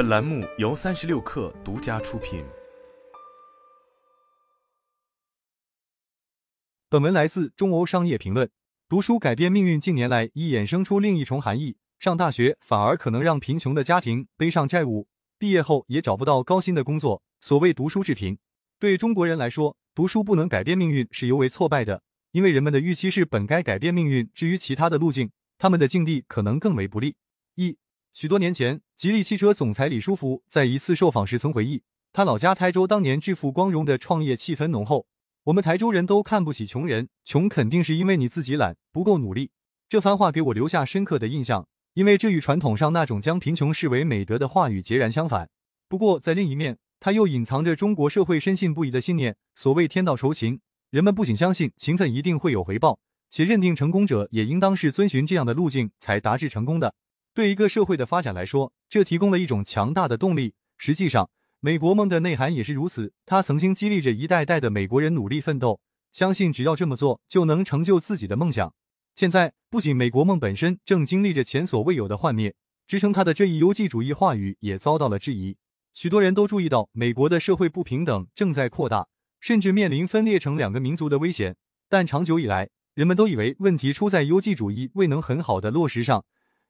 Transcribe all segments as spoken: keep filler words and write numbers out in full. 本栏目由三十六氪独家出品。本文来自中欧商业评论。读书改变命运近年来已衍生出另一重含义，上大学反而可能让贫穷的家庭背上债务，毕业后也找不到高薪的工作，所谓读书致贫。对中国人来说，读书不能改变命运是尤为挫败的，因为人们的预期是本该改变命运，至于其他的路径，他们的境地可能更为不利。一，许多年前，吉利汽车总裁李书福在一次受访时曾回忆，他老家台州当年致富光荣的创业气氛浓厚。我们台州人都看不起穷人，穷肯定是因为你自己懒，不够努力。这番话给我留下深刻的印象，因为这与传统上那种将贫穷视为美德的话语截然相反。不过在另一面，它又隐藏着中国社会深信不疑的信念，所谓天道酬勤，人们不仅相信勤奋一定会有回报，且认定成功者也应当是遵循这样的路径才达至成功的。对一个社会的发展来说，这提供了一种强大的动力。实际上，美国梦的内涵也是如此，它曾经激励着一代代的美国人努力奋斗，相信只要这么做就能成就自己的梦想。现在，不仅美国梦本身正经历着前所未有的幻灭，支撑它的这一优绩主义话语也遭到了质疑。许多人都注意到，美国的社会不平等正在扩大，甚至面临分裂成两个民族的危险。但长久以来，人们都以为问题出在优绩主义未能很好的落实上，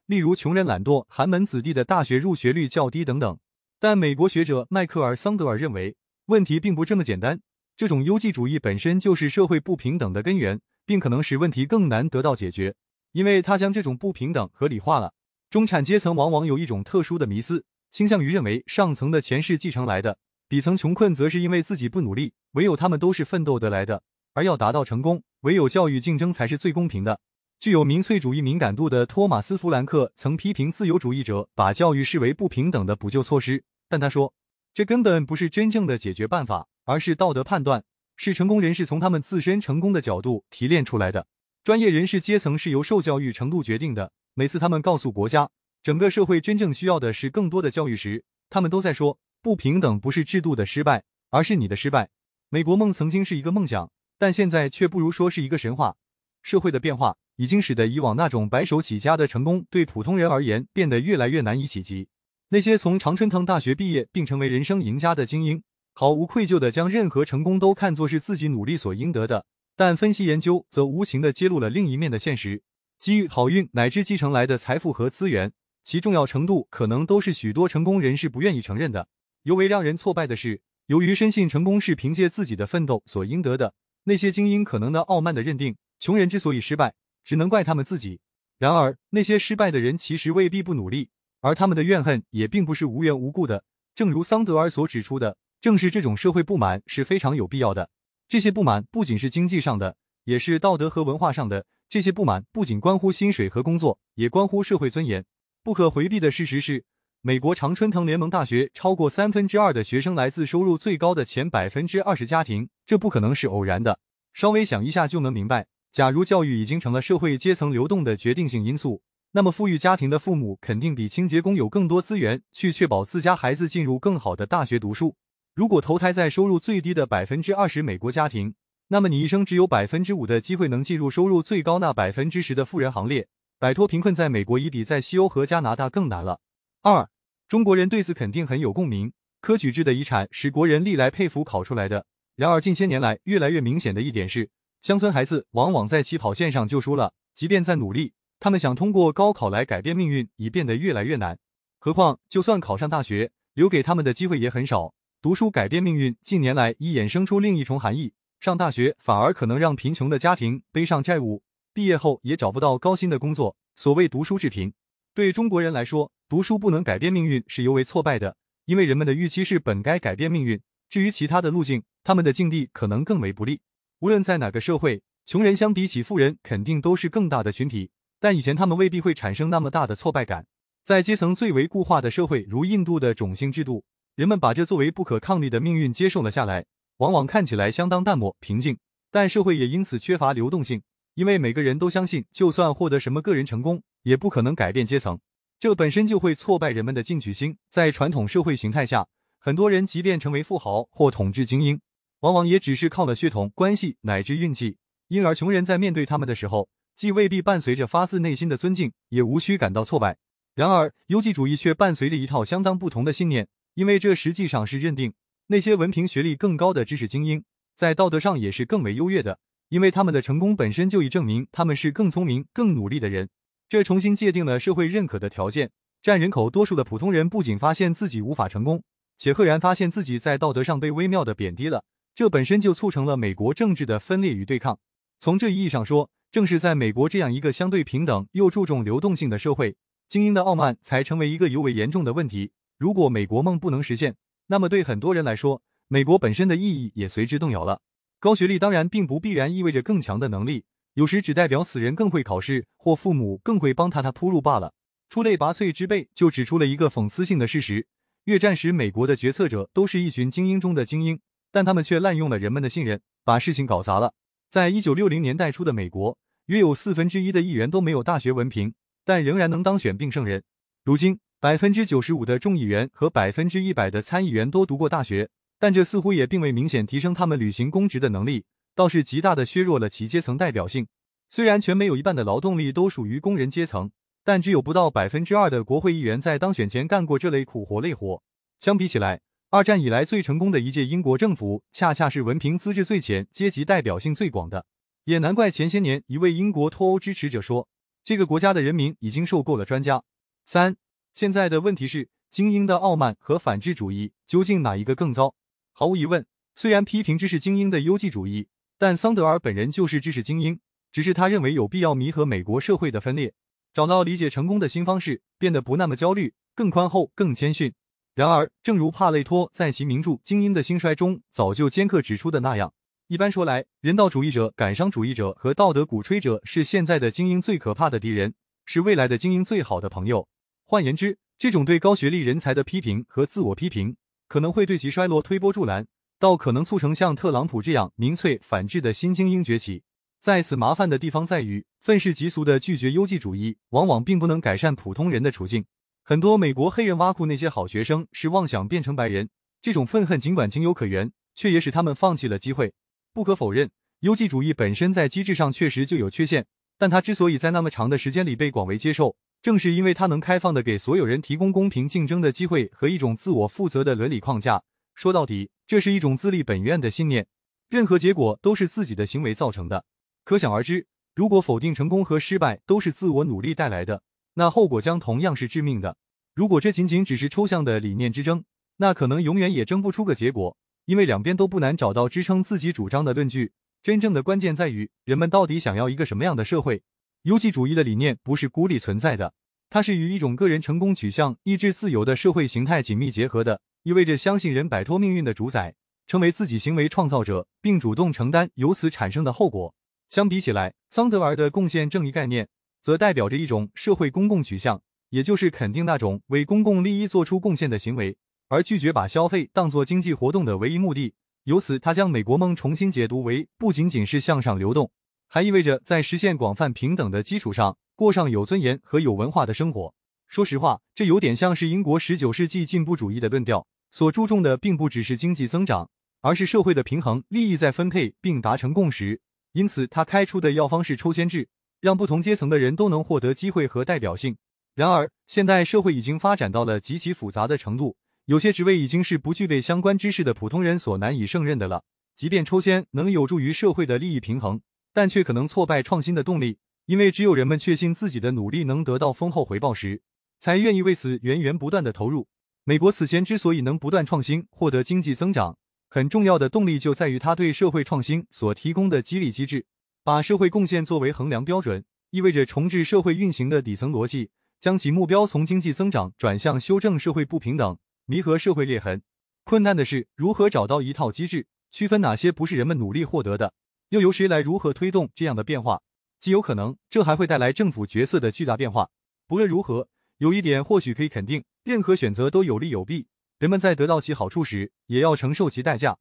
例如穷人懒惰、寒门子弟的大学入学率较低等等。但美国学者迈克尔·桑德尔认为，问题并不这么简单，这种优绩主义本身就是社会不平等的根源，并可能使问题更难得到解决，因为它将这种不平等合理化了。中产阶层往往有一种特殊的迷思，倾向于认为上层的钱是继承来的，底层穷困则是因为自己不努力，唯有他们都是奋斗得来的，而要达到成功，唯有教育竞争才是最公平的。具有民粹主义敏感度的托马斯·弗兰克曾批评自由主义者把教育视为不平等的补救措施，但他说，这根本不是真正的解决办法，而是道德判断，是成功人士从他们自身成功的角度提炼出来的。专业人士阶层是由受教育程度决定的，每次他们告诉国家，整个社会真正需要的是更多的教育时，他们都在说，不平等不是制度的失败，而是你的失败。美国梦曾经是一个梦想，但现在却不如说是一个神话。社会的变化已经使得以往那种白手起家的成功对普通人而言变得越来越难以企及。那些从常春藤大学毕业并成为人生赢家的精英，毫无愧疚地将任何成功都看作是自己努力所赢得的，但分析研究则无情地揭露了另一面的现实，机遇、好运乃至继承来的财富和资源，其重要程度可能都是许多成功人士不愿意承认的。尤为让人挫败的是，由于深信成功是凭借自己的奋斗所赢得的，那些精英可能的傲慢地认定，穷人之所以失败，只能怪他们自己。然而，那些失败的人其实未必不努力，而他们的怨恨也并不是无缘无故的。正如桑德尔所指出的，正是这种社会不满是非常有必要的。这些不满不仅是经济上的，也是道德和文化上的。这些不满不仅关乎薪水和工作，也关乎社会尊严。不可回避的事实是，美国常春藤联盟大学超过三分之二的学生来自收入最高的前百分之二十家庭，这不可能是偶然的。稍微想一下就能明白。假如教育已经成了社会阶层流动的决定性因素，那么富裕家庭的父母肯定比清洁工有更多资源去确保自家孩子进入更好的大学读书。如果投胎在收入最低的 百分之二十 美国家庭，那么你一生只有 百分之五 的机会能进入收入最高那 百分之十 的富人行列，摆脱贫困在美国已比在西欧和加拿大更难了。二，中国人对此肯定很有共鸣，科举制的遗产是国人历来佩服考出来的，然而近些年来越来越明显的一点是，乡村孩子往往在起跑线上就输了，即便在努力，他们想通过高考来改变命运已变得越来越难。何况就算考上大学，留给他们的机会也很少。读书改变命运近年来已衍生出另一重含义，上大学反而可能让贫穷的家庭背上债务，毕业后也找不到高薪的工作，所谓读书致贫。对中国人来说，读书不能改变命运是尤为挫败的，因为人们的预期是本该改变命运，至于其他的路径，他们的境地可能更为不利。无论在哪个社会，穷人相比起富人肯定都是更大的群体，但以前他们未必会产生那么大的挫败感。在阶层最为固化的社会，如印度的种姓制度，人们把这作为不可抗力的命运接受了下来，往往看起来相当淡漠平静，但社会也因此缺乏流动性，因为每个人都相信就算获得什么个人成功，也不可能改变阶层，这本身就会挫败人们的进取心。在传统社会形态下，很多人即便成为富豪或统治精英，往往也只是靠了血统、关系乃至运气，因而穷人在面对他们的时候，既未必伴随着发自内心的尊敬，也无需感到挫败。然而，优绩主义却伴随着一套相当不同的信念，因为这实际上是认定那些文凭学历更高的知识精英，在道德上也是更为优越的，因为他们的成功本身就已证明他们是更聪明、更努力的人。这重新界定了社会认可的条件，占人口多数的普通人不仅发现自己无法成功，且赫然发现自己在道德上被微妙的贬低了，这本身就促成了美国政治的分裂与对抗。从这意义上说，正是在美国这样一个相对平等又注重流动性的社会，精英的傲慢才成为一个尤为严重的问题。如果美国梦不能实现，那么对很多人来说，美国本身的意义也随之动摇了。高学历当然并不必然意味着更强的能力，有时只代表此人更会考试，或父母更会帮他他铺路罢了。出类拔萃之辈就指出了一个讽刺性的事实：越战时美国的决策者都是一群精英中的精英，但他们却滥用了人们的信任，把事情搞砸了。在一九六零年代初的美国，约有四分之一的议员都没有大学文凭，但仍然能当选并胜任。如今 百分之九十五 的众议员和 百分之百 的参议员都读过大学，但这似乎也并未明显提升他们履行公职的能力，倒是极大地削弱了其阶层代表性。虽然全美有一半的劳动力都属于工人阶层，但只有不到 百分之二 的国会议员在当选前干过这类苦活累活。相比起来，二战以来最成功的一届英国政府，恰恰是文凭资质最浅、阶级代表性最广的。也难怪前些年一位英国脱欧支持者说，这个国家的人民已经受够了专家。三，现在的问题是，精英的傲慢和反智主义究竟哪一个更糟？毫无疑问，虽然批评知识精英的优绩主义，但桑德尔本人就是知识精英，只是他认为有必要弥合美国社会的分裂，找到理解成功的新方式，变得不那么焦虑，更宽厚，更谦逊。然而，正如帕累托在其名著《精英的兴衰》中早就尖刻指出的那样，一般说来，人道主义者、感伤主义者和道德鼓吹者是现在的精英最可怕的敌人，是未来的精英最好的朋友。换言之，这种对高学历人才的批评和自我批评，可能会对其衰落推波助澜，倒可能促成像特朗普这样民粹反制的新精英崛起。在此麻烦的地方在于，愤世嫉俗的拒绝优绩主义，往往并不能改善普通人的处境。很多美国黑人挖苦那些好学生是妄想变成白人，这种愤恨尽管情有可原，却也使他们放弃了机会。不可否认，优绩主义本身在机制上确实就有缺陷，但它之所以在那么长的时间里被广为接受，正是因为它能开放的给所有人提供公平竞争的机会和一种自我负责的伦理框架。说到底，这是一种自立本愿的信念，任何结果都是自己的行为造成的。可想而知，如果否定成功和失败都是自我努力带来的，那后果将同样是致命的。如果这仅仅只是抽象的理念之争，那可能永远也争不出个结果，因为两边都不难找到支撑自己主张的论据。真正的关键在于，人们到底想要一个什么样的社会。优绩主义的理念不是孤立存在的，它是与一种个人成功取向、意志自由的社会形态紧密结合的，意味着相信人摆脱命运的主宰，成为自己行为创造者，并主动承担由此产生的后果。相比起来，桑德尔的贡献正义概念则代表着一种社会公共取向，也就是肯定那种为公共利益做出贡献的行为，而拒绝把消费当作经济活动的唯一目的。由此，他将美国梦重新解读为不仅仅是向上流动，还意味着在实现广泛平等的基础上，过上有尊严和有文化的生活。说实话，这有点像是英国十九世纪进步主义的论调，所注重的并不只是经济增长，而是社会的平衡、利益再分配并达成共识。因此，他开出的药方是抽签制，让不同阶层的人都能获得机会和代表性。然而，现代社会已经发展到了极其复杂的程度，有些职位已经是不具备相关知识的普通人所难以胜任的了。即便抽签能有助于社会的利益平衡，但却可能挫败创新的动力，因为只有人们确信自己的努力能得到丰厚回报时，才愿意为此源源不断的投入。美国此前之所以能不断创新，获得经济增长，很重要的动力就在于它对社会创新所提供的激励机制。把社会贡献作为衡量标准，意味着重置社会运行的底层逻辑，将其目标从经济增长转向修正社会不平等，弥合社会裂痕。困难的是，如何找到一套机制，区分哪些不是人们努力获得的，又由谁来如何推动这样的变化。极有可能，这还会带来政府角色的巨大变化。不论如何，有一点或许可以肯定，任何选择都有利有弊，人们在得到其好处时，也要承受其代价。